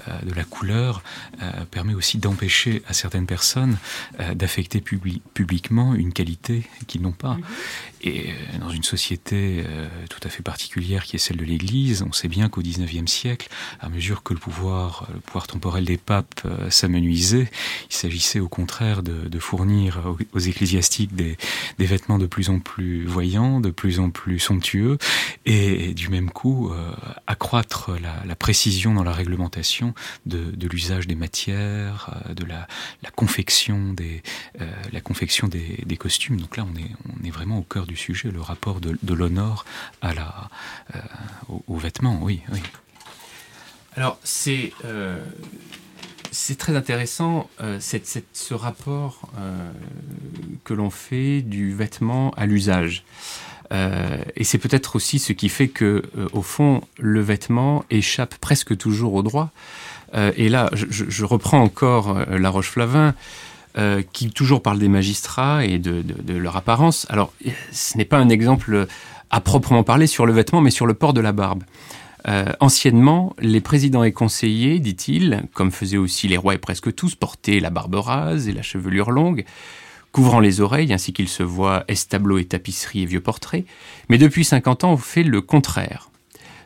euh, de la couleur, euh, permet aussi d'empêcher à certaines personnes euh, d'affecter publi- publiquement une qualité qu'ils n'ont pas. Et euh, dans une société euh, tout à fait particulière qui est celle de l'Église, on sait bien qu'au dix-neuvième siècle, à mesure que le pouvoir, le pouvoir temporel des papes euh, s'amenuisait, il s'agissait au contraire De, de fournir aux, aux ecclésiastiques des, des vêtements de plus en plus voyants, de plus en plus somptueux, et, et du même coup euh, accroître la, la précision dans la réglementation de, de l'usage des matières, de la, la confection des, euh, la confection des, des costumes. Donc là, on est, on est vraiment au cœur du sujet, le rapport de, de l'honneur à la, euh, aux, aux vêtements, oui, oui. Alors, c'est... Euh... c'est très intéressant euh, cette, cette, ce rapport euh, que l'on fait du vêtement à l'usage. Euh, et c'est peut-être aussi ce qui fait que, euh, au fond, le vêtement échappe presque toujours au droit. Euh, et là, je, je reprends encore euh, La Roche-Flavin, euh, qui toujours parle des magistrats et de, de, de leur apparence. Alors, ce n'est pas un exemple à proprement parler sur le vêtement, mais sur le port de la barbe. Euh, anciennement, les présidents et conseillers, dit-il, comme faisaient aussi les rois et presque tous, portaient la barbe rase et la chevelure longue, couvrant les oreilles, ainsi qu'il se voit estableaux et tapisseries et vieux portraits. Mais depuis cinquante ans, on fait le contraire.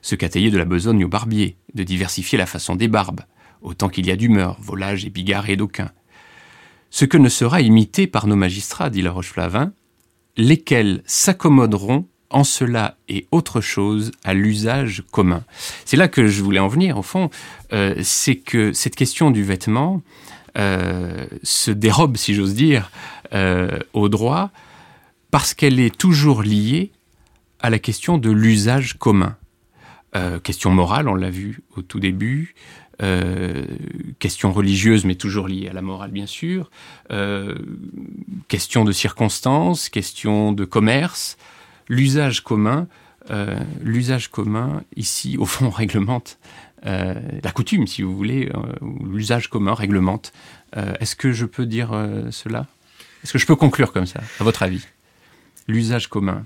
Ce qu'a taillé de la besogne aux barbiers, de diversifier la façon des barbes, autant qu'il y a d'humeur, volage et bigarre et d'aucun. Ce que ne sera imité par nos magistrats, dit La Roche-Flavin, lesquels s'accommoderont en cela et autre chose à l'usage commun. C'est là que je voulais en venir, au fond, euh, c'est que cette question du vêtement euh, se dérobe, si j'ose dire, euh, au droit, parce qu'elle est toujours liée à la question de l'usage commun. Euh, question morale, on l'a vu au tout début, euh, question religieuse, mais toujours liée à la morale, bien sûr, euh, question de circonstances, question de commerce. L'usage commun, euh, l'usage commun, ici, au fond, réglemente euh, la coutume, si vous voulez, euh, l'usage commun réglemente. Euh, est-ce que je peux dire euh, cela ? Est-ce que je peux conclure comme ça, à votre avis ? L'usage commun.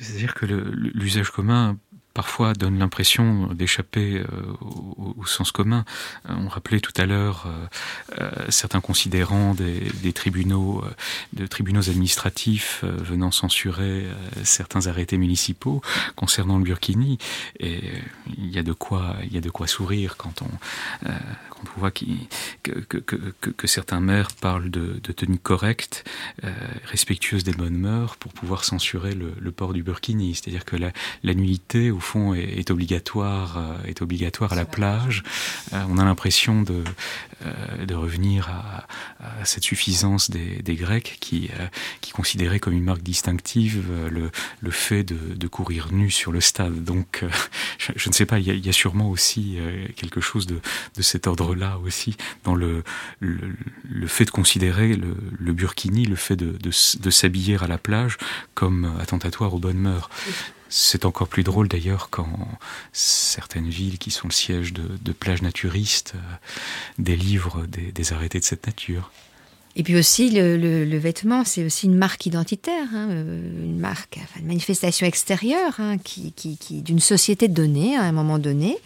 C'est-à-dire que le, l'usage commun, parfois, donne l'impression d'échapper euh, au, au sens commun. On rappelait tout à l'heure euh, euh, certains considérants des, des tribunaux, euh, de tribunaux administratifs euh, venant censurer euh, certains arrêtés municipaux concernant le burkini. Et il y a de quoi, il y a de quoi sourire quand on, euh, quand on voit que, que, que, que certains maires parlent de, de tenue correcte, euh, respectueuse des bonnes mœurs, pour pouvoir censurer le, le port du burkini. C'est-à-dire que la, la nullité, au fond, est, est obligatoire, euh, est obligatoire à la plage. Euh, on a l'impression de, euh, de revenir à, à cette suffisance des, des Grecs qui, euh, qui considéraient comme une marque distinctive euh, le, le fait de, de courir nu sur le stade. Donc, euh, je, je ne sais pas, il y, y a sûrement aussi euh, quelque chose de, de cet ordre-là aussi, dans le, le, le fait de considérer le, le burkini, le fait de, de, de s'habiller à la plage comme attentatoire aux bonnes mœurs. C'est encore plus drôle d'ailleurs quand certaines villes qui sont le siège de, de plages naturistes euh, délivrent des, des arrêtés de cette nature. Et puis aussi, le, le, le vêtement, c'est aussi une marque identitaire, hein, une marque, enfin, une manifestation extérieure hein, qui, qui, qui, d'une société donnée à un moment donné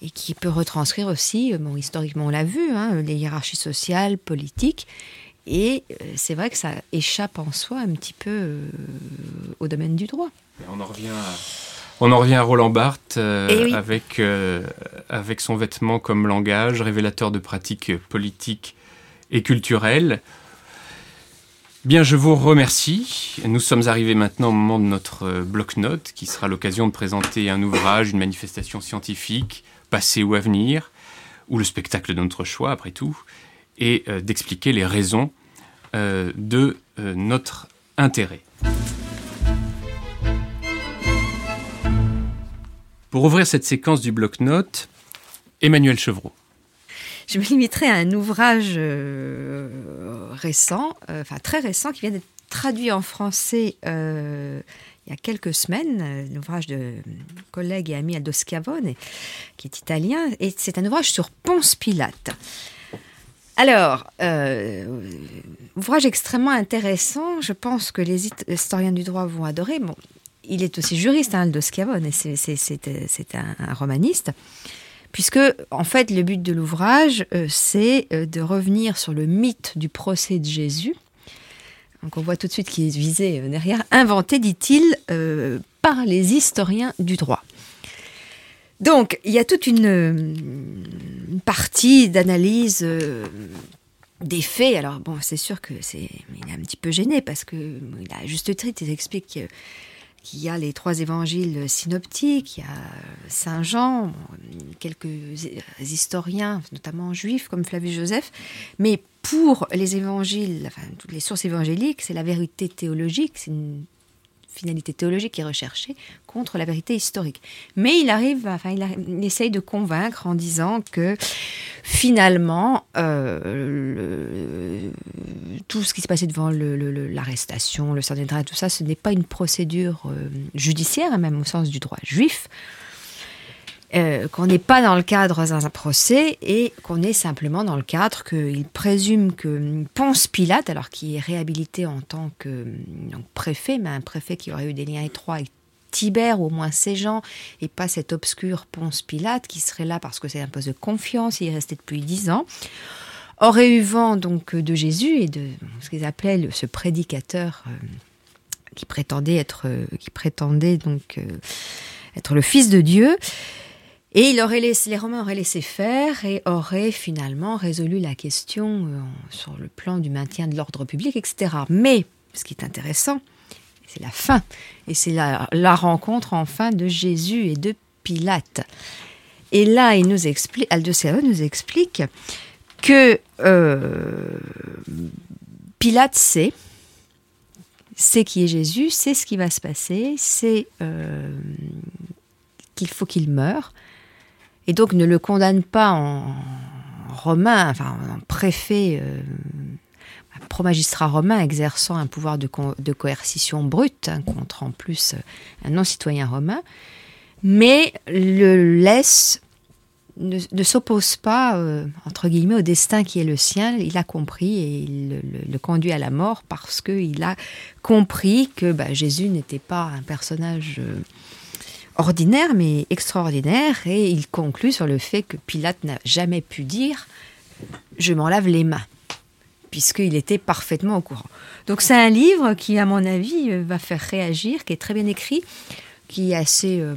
et qui peut retranscrire aussi, bon, historiquement on l'a vu, hein, les hiérarchies sociales, politiques. Et c'est vrai que ça échappe en soi un petit peu euh, au domaine du droit. On en revient à, on en revient à Roland Barthes euh, oui. avec, euh, avec son vêtement comme langage, révélateur de pratiques politiques et culturelles. Bien, je vous remercie. Nous sommes arrivés maintenant au moment de notre bloc-notes, qui sera l'occasion de présenter un ouvrage, une manifestation scientifique, passée ou à venir, ou le spectacle de notre choix, après tout, et euh, d'expliquer les raisons euh, de euh, notre intérêt. Pour ouvrir cette séquence du bloc-notes, Emmanuel Chevreau. Je me limiterai à un ouvrage euh, récent, euh, enfin très récent, qui vient d'être traduit en français euh, il y a quelques semaines, l'ouvrage de collègue et ami Aldo Schiavone, qui est italien, et c'est un ouvrage sur Ponce Pilate. Alors, euh, ouvrage extrêmement intéressant, je pense que les historiens du droit vont adorer. Bon, il est aussi juriste, hein, Aldo Schiavone, et c'est, c'est, c'est, c'est un, un romaniste, puisque, en fait, le but de l'ouvrage, euh, c'est de revenir sur le mythe du procès de Jésus. Donc, on voit tout de suite qui est visé derrière, inventé, dit-il, euh, par les historiens du droit. Donc, il y a toute une, une partie d'analyse euh, des faits. Alors, bon, c'est sûr qu'il est un petit peu gêné, parce que, à juste titre, il explique que, qu'il y a les trois évangiles synoptiques, il y a Saint Jean, quelques historiens, notamment juifs, comme Flavius-Joseph, mais pour les évangiles, enfin, toutes les sources évangéliques, c'est la vérité théologique, c'est une finalité théologique qui est recherchée contre la vérité historique. Mais il arrive, enfin, il, arrive, il essaye de convaincre en disant que finalement, euh, le, tout ce qui se passait devant le, le, le, l'arrestation, le serment d'intérêt, tout ça, ce n'est pas une procédure euh, judiciaire, même au sens du droit juif. Euh, qu'on n'est pas dans le cadre d'un procès et qu'on est simplement dans le cadre qu'il présume que Ponce Pilate, alors qui est réhabilité en tant que donc préfet, mais un préfet qui aurait eu des liens étroits avec Tibère, ou au moins ces gens, et pas cet obscur Ponce Pilate qui serait là parce que c'est un poste de confiance, il est resté depuis dix ans, aurait eu vent donc de Jésus et de ce qu'ils appelaient le, ce prédicateur euh, qui prétendait être, euh, qui prétendait donc euh, être le Fils de Dieu. Et il aurait laissé, les Romains auraient laissé faire et auraient finalement résolu la question euh, sur le plan du maintien de l'ordre public, et cetera. Mais, ce qui est intéressant, c'est la fin. Et c'est la, la rencontre, enfin, de Jésus et de Pilate. Et là, il nous explique, Aldo Schiavone nous explique que euh, Pilate sait, sait qui est Jésus, sait ce qui va se passer, sait euh, qu'il faut qu'il meure. Et donc ne le condamne pas en romain, enfin en préfet, euh, un pro-magistrat romain exerçant un pouvoir de, co- de coercition brute hein, contre en plus un non-citoyen romain, mais le laisse, ne, ne s'oppose pas, euh, entre guillemets, au destin qui est le sien. Il a compris et il le, le, le conduit à la mort parce qu'il a compris que bah, Jésus n'était pas un personnage... Euh, ordinaire mais extraordinaire, et il conclut sur le fait que Pilate n'a jamais pu dire « je m'en lave les mains », puisqu'il était parfaitement au courant. Donc c'est un livre qui, à mon avis, va faire réagir, qui est très bien écrit, qui est assez, euh,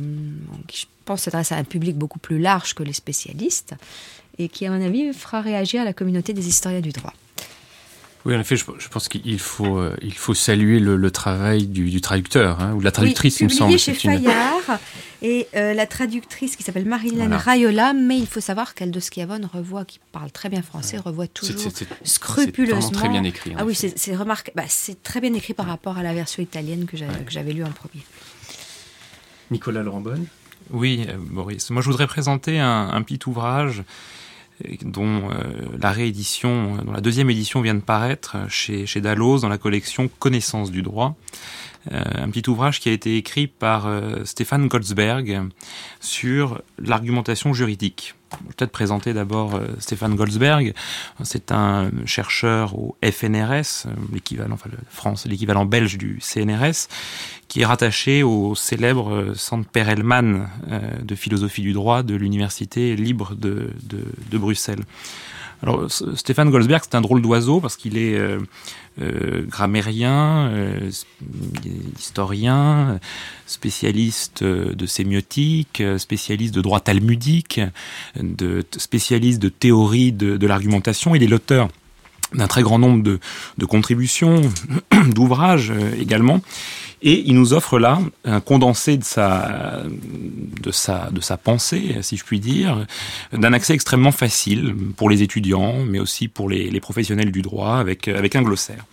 qui, je pense, s'adresse à un public beaucoup plus large que les spécialistes, et qui, à mon avis, fera réagir à la communauté des historiens du droit. Oui, en effet, je, je pense qu'il faut, euh, il faut saluer le, le travail du, du traducteur, hein, ou de la traductrice, oui, il me semble. Publié chez Fayard, une... et euh, la traductrice qui s'appelle Marilyn voilà. Rayola, mais il faut savoir qu'Aldo Schiavone revoit, qui parle très bien français, revoit toujours c'est, c'est, c'est, scrupuleusement. C'est très bien écrit. Ah oui, c'est, c'est, remarque... bah, c'est très bien écrit par rapport à la version italienne que j'avais, ouais. que j'avais lue en premier. Nicolas Laurent Bonne. Oui, euh, Boris. Moi, je voudrais présenter un, un petit ouvrage dont euh, la réédition, dont la deuxième édition vient de paraître chez, chez Dalloz dans la collection Connaissance du droit. Euh, un petit ouvrage qui a été écrit par euh, Stéphane Goltzberg sur l'argumentation juridique. Je vais peut-être présenter d'abord euh, Stéphane Goltzberg. C'est un chercheur au F N R S, euh, l'équivalent, enfin, le France, l'équivalent belge du C N R S, qui est rattaché au célèbre euh, Centre Perelman euh, de philosophie du droit de l'Université libre de, de, de Bruxelles. Alors, Stéphane Goltzberg, c'est un drôle d'oiseau parce qu'il est euh, euh, grammairien, euh, historien, spécialiste de sémiotique, spécialiste de droit talmudique, de, spécialiste de théorie de, de l'argumentation. Il est l'auteur d'un très grand nombre de, de contributions, d'ouvrages euh, également. Et il nous offre là un condensé de sa, de sa, de sa pensée, si je puis dire, d'un accès extrêmement facile pour les étudiants, mais aussi pour les, les professionnels du droit, avec, avec un glossaire.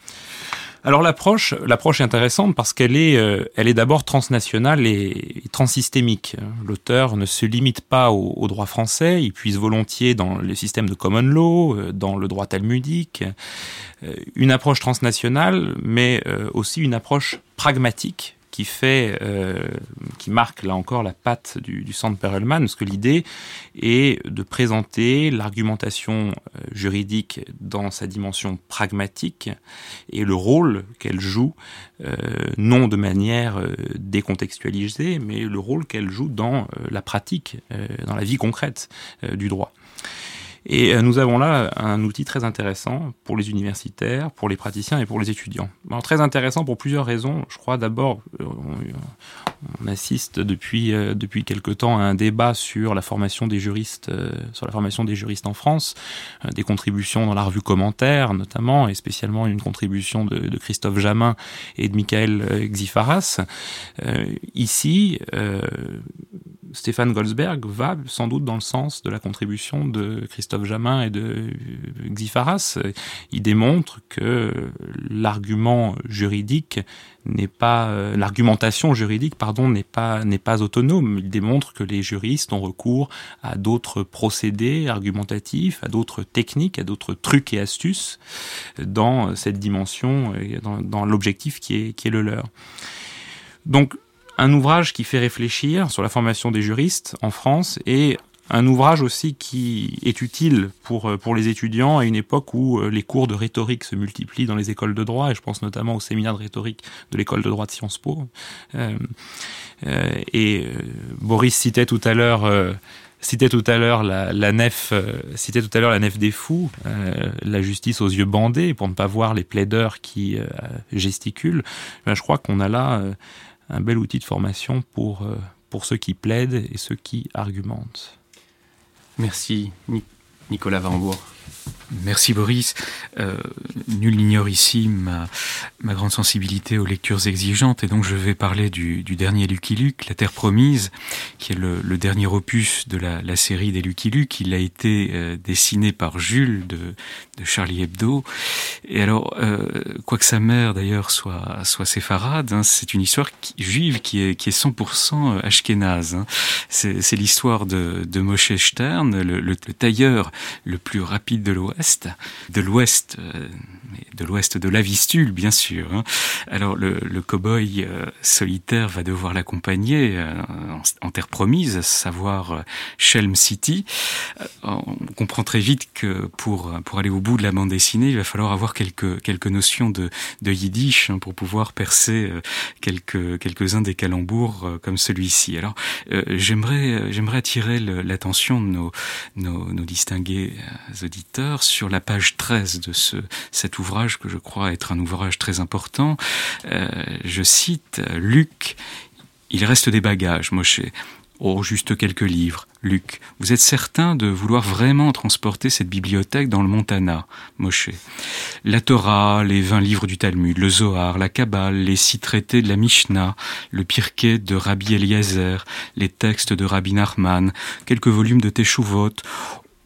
Alors l'approche, l'approche est intéressante parce qu'elle est, euh, elle est d'abord transnationale et, et transsystémique. L'auteur ne se limite pas au, au droit français, il puise volontiers dans le système de common law, dans le droit talmudique. Une approche transnationale, mais euh, aussi une approche pragmatique qui fait, euh, qui marque là encore la patte du, du Centre Perelman, parce que l'idée est de présenter l'argumentation juridique dans sa dimension pragmatique et le rôle qu'elle joue, euh, non de manière euh, décontextualisée, mais le rôle qu'elle joue dans euh, la pratique, euh, dans la vie concrète euh, du droit. Et nous avons là un outil très intéressant pour les universitaires, pour les praticiens et pour les étudiants. Alors, très intéressant pour plusieurs raisons. Je crois d'abord, on, on assiste depuis, euh, depuis quelque temps à un débat sur la formation des juristes, euh, sur la formation des juristes en France, euh, des contributions dans la revue Commentaire notamment, et spécialement une contribution de, de Christophe Jamin et de Michael Xifaras. Euh, ici, euh, Stéphane Goltzberg va sans doute dans le sens de la contribution de Christophe Jamin et de Xifaras. Il démontre que l'argument juridique n'est pas, l'argumentation juridique, pardon, n'est pas, n'est pas autonome. Il démontre que les juristes ont recours à d'autres procédés argumentatifs, à d'autres techniques, à d'autres trucs et astuces dans cette dimension, dans, dans l'objectif qui est, qui est le leur. Donc, un ouvrage qui fait réfléchir sur la formation des juristes en France et un ouvrage aussi qui est utile pour, pour les étudiants à une époque où les cours de rhétorique se multiplient dans les écoles de droit, et je pense notamment au séminaire de rhétorique de l'école de droit de Sciences Po. Euh, euh, et euh, Boris citait tout à l'heure... Euh, Citait tout à l'heure la, la nef, euh, citait tout à l'heure la nef des fous, euh, la justice aux yeux bandés pour ne pas voir les plaideurs qui euh, gesticulent. Ben, je crois qu'on a là euh, un bel outil de formation pour euh, pour ceux qui plaident et ceux qui argumentent. Merci Ni- Nicolas Warembourg. Merci Boris. Euh, nul n'ignore ici ma, ma grande sensibilité aux lectures exigeantes, et donc je vais parler du, du dernier Lucky Luke, La Terre Promise, qui est le, le dernier opus de la, la série des Lucky Luke. Il a été euh, dessiné par Jules de, de Charlie Hebdo. Et alors, euh, quoique sa mère d'ailleurs soit, soit séfarade, hein, c'est une histoire qui, juive qui est, qui est cent pour cent ashkénaze. Hein. C'est, c'est l'histoire de, de Moshe Stern, le, le, le tailleur le plus rapide de l'Ouest, de l'Ouest, euh, de l'Ouest de la Vistule, bien sûr. Hein. Alors le, le cow-boy euh, solitaire va devoir l'accompagner euh, en, en terre promise, à savoir euh, Shelm City. Euh, on comprend très vite que pour pour aller au bout de la bande dessinée, il va falloir avoir quelques quelques notions de, de yiddish, hein, pour pouvoir percer euh, quelques quelques-uns des calembours euh, comme celui-ci. Alors euh, j'aimerais euh, j'aimerais attirer le, l'attention de nos nos, nos distingués euh, auditeurs sur la page treize de ce, cet ouvrage que je crois être un ouvrage très important. Euh, je cite Luc, « Il reste des bagages, Moshe. Oh, juste quelques livres. Luc, vous êtes certain de vouloir vraiment transporter cette bibliothèque dans le Montana, Moshe. La Torah, les vingt livres du Talmud, le Zohar, la Kabbale, les six traités de la Mishnah, le Pirkei de Rabbi Eliezer, les textes de Rabbi Nachman, quelques volumes de Teshuvot.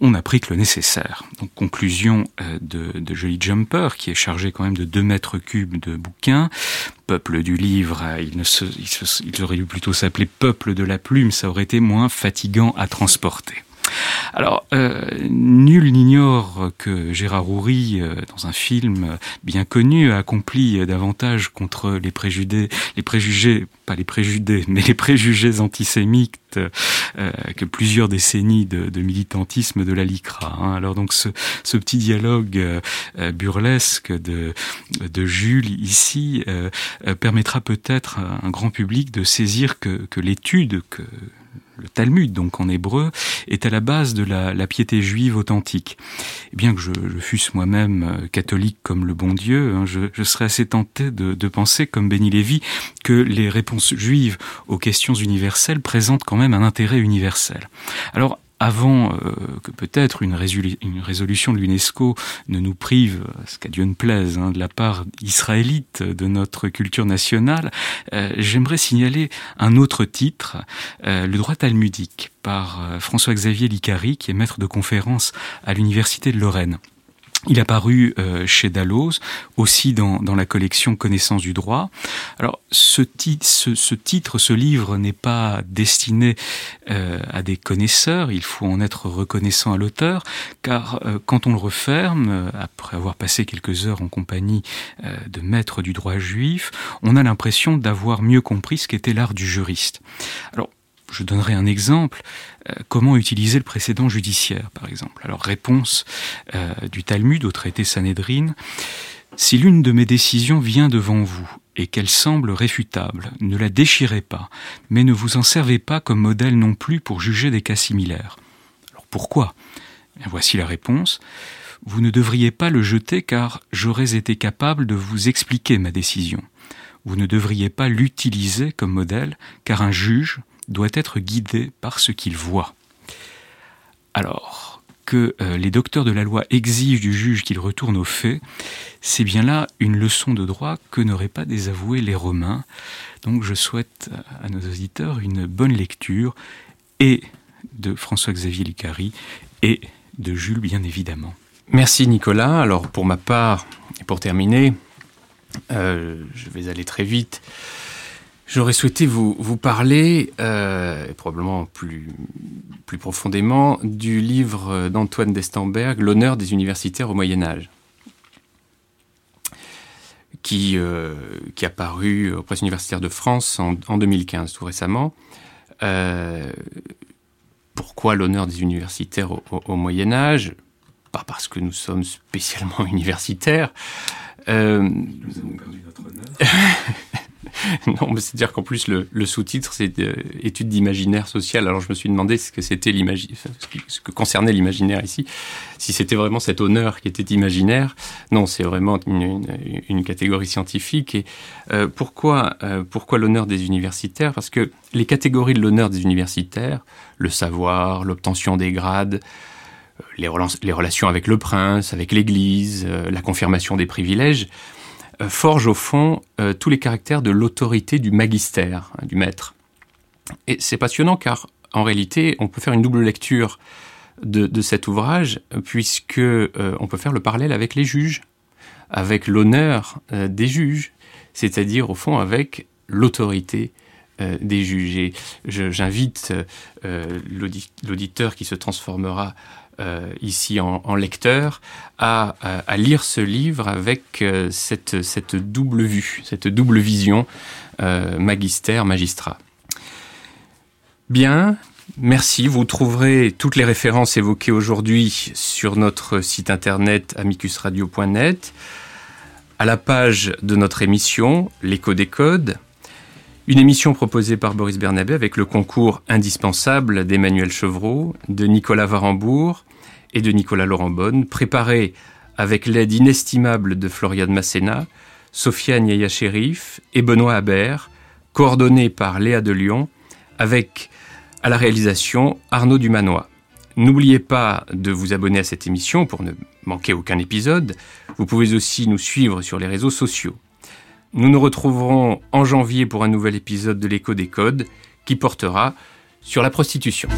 On n'a pris que le nécessaire. » Donc, conclusion de, de Jolly Jumper, qui est chargé quand même de deux mètres cubes de bouquins. Peuple du livre, il, ne se, il, se, il aurait dû plutôt s'appeler peuple de la plume, ça aurait été moins fatigant à transporter. Alors, euh, nul n'ignore que Gérard Oury, euh, dans un film bien connu, a accompli davantage contre les préjugés, les préjugés, pas les préjugés, mais les préjugés antisémites euh, que plusieurs décennies de, de militantisme de la LICRA. Hein. Alors donc ce, ce petit dialogue euh, burlesque de, de Jules ici euh, euh, permettra peut-être à un grand public de saisir que, que l'étude que le Talmud, donc en hébreu, est à la base de la, la piété juive authentique. Et bien que je, je fusse moi-même catholique comme le bon Dieu, hein, je, je serais assez tenté de, de penser, comme Benny Lévy, que les réponses juives aux questions universelles présentent quand même un intérêt universel. Alors, avant euh, que peut-être une, résolu- une résolution de l'UNESCO ne nous prive, ce qu'à Dieu ne plaise, hein, de la part israélite de notre culture nationale, euh, j'aimerais signaler un autre titre, euh, Le droit talmudique, par euh, François-Xavier Licari, qui est maître de conférence à l'Université de Lorraine. Il a paru euh, chez Dalloz, aussi dans, dans la collection Connaissance du droit. Alors, ce, tit- ce, ce titre, ce livre n'est pas destiné euh, à des connaisseurs, il faut en être reconnaissant à l'auteur, car euh, quand on le referme, euh, après avoir passé quelques heures en compagnie euh, de maîtres du droit juif, on a l'impression d'avoir mieux compris ce qu'était l'art du juriste. Alors, je donnerai un exemple. Euh, comment utiliser le précédent judiciaire, par exemple ? Alors, réponse euh, du Talmud au traité Sanhédrin. « Si l'une de mes décisions vient devant vous et qu'elle semble réfutable, ne la déchirez pas, mais ne vous en servez pas comme modèle non plus pour juger des cas similaires. » Alors, pourquoi ? Et voici la réponse. « Vous ne devriez pas le jeter car j'aurais été capable de vous expliquer ma décision. Vous ne devriez pas l'utiliser comme modèle car un juge doit être guidé par ce qu'il voit. » Alors que euh, les docteurs de la loi exigent du juge qu'il retourne aux faits, c'est bien là une leçon de droit que n'auraient pas désavoué les Romains. Donc je souhaite à nos auditeurs une bonne lecture et de François-Xavier Licari et de Jules, bien évidemment. Merci Nicolas. Alors pour ma part, et pour terminer, euh, je vais aller très vite. J'aurais souhaité vous, vous parler, euh, et probablement plus, plus profondément, du livre d'Antoine d'Estemberg, « L'honneur des universitaires au Moyen-Âge », qui, euh, qui a paru aux presses universitaires de France en, en deux mille quinze, tout récemment. Euh, pourquoi l'honneur des universitaires au, au, au Moyen-Âge ? Pas parce que nous sommes spécialement universitaires. Euh, nous avons perdu notre honneur. Non, mais c'est-à-dire qu'en plus, le, le sous-titre, c'est euh, « Études d'imaginaire social ». Alors, je me suis demandé ce que, c'était l'imagi... enfin, ce que, ce que concernait l'imaginaire ici, si c'était vraiment cet honneur qui était imaginaire. Non, c'est vraiment une, une, une catégorie scientifique. Et euh, pourquoi, euh, pourquoi l'honneur des universitaires ? Parce que les catégories de l'honneur des universitaires, le savoir, l'obtention des grades, euh, les, relance- les relations avec le prince, avec l'Église, euh, la confirmation des privilèges, forge au fond euh, tous les caractères de l'autorité du magistère, hein, du maître. Et c'est passionnant car, en réalité, on peut faire une double lecture de, de cet ouvrage, puisque euh, on peut faire le parallèle avec les juges, avec l'honneur euh, des juges, c'est-à-dire, au fond, avec l'autorité euh, des juges. Et je, j'invite euh, l'audi- l'auditeur qui se transformera Euh, ici en, en lecteur, à, à, à lire ce livre avec euh, cette, cette double vue, cette double vision euh, magistère-magistrat. Bien, merci. Vous trouverez toutes les références évoquées aujourd'hui sur notre site internet amicus radio point net, à la page de notre émission « L'écho des codes », une émission proposée par Boris Bernabé avec le concours indispensable d'Emmanuel Chevreau, de Nicolas Warembourg et de Nicolas Laurent Bonne, préparée avec l'aide inestimable de Floriane Masséna, Sofiane Yaya-Cherif et Benoît Habert, coordonnée par Léa Delion, avec à la réalisation Arnaud Dumanois. N'oubliez pas de vous abonner à cette émission pour ne manquer aucun épisode. Vous pouvez aussi nous suivre sur les réseaux sociaux. Nous nous retrouverons en janvier pour un nouvel épisode de l'Écho des codes qui portera sur la prostitution.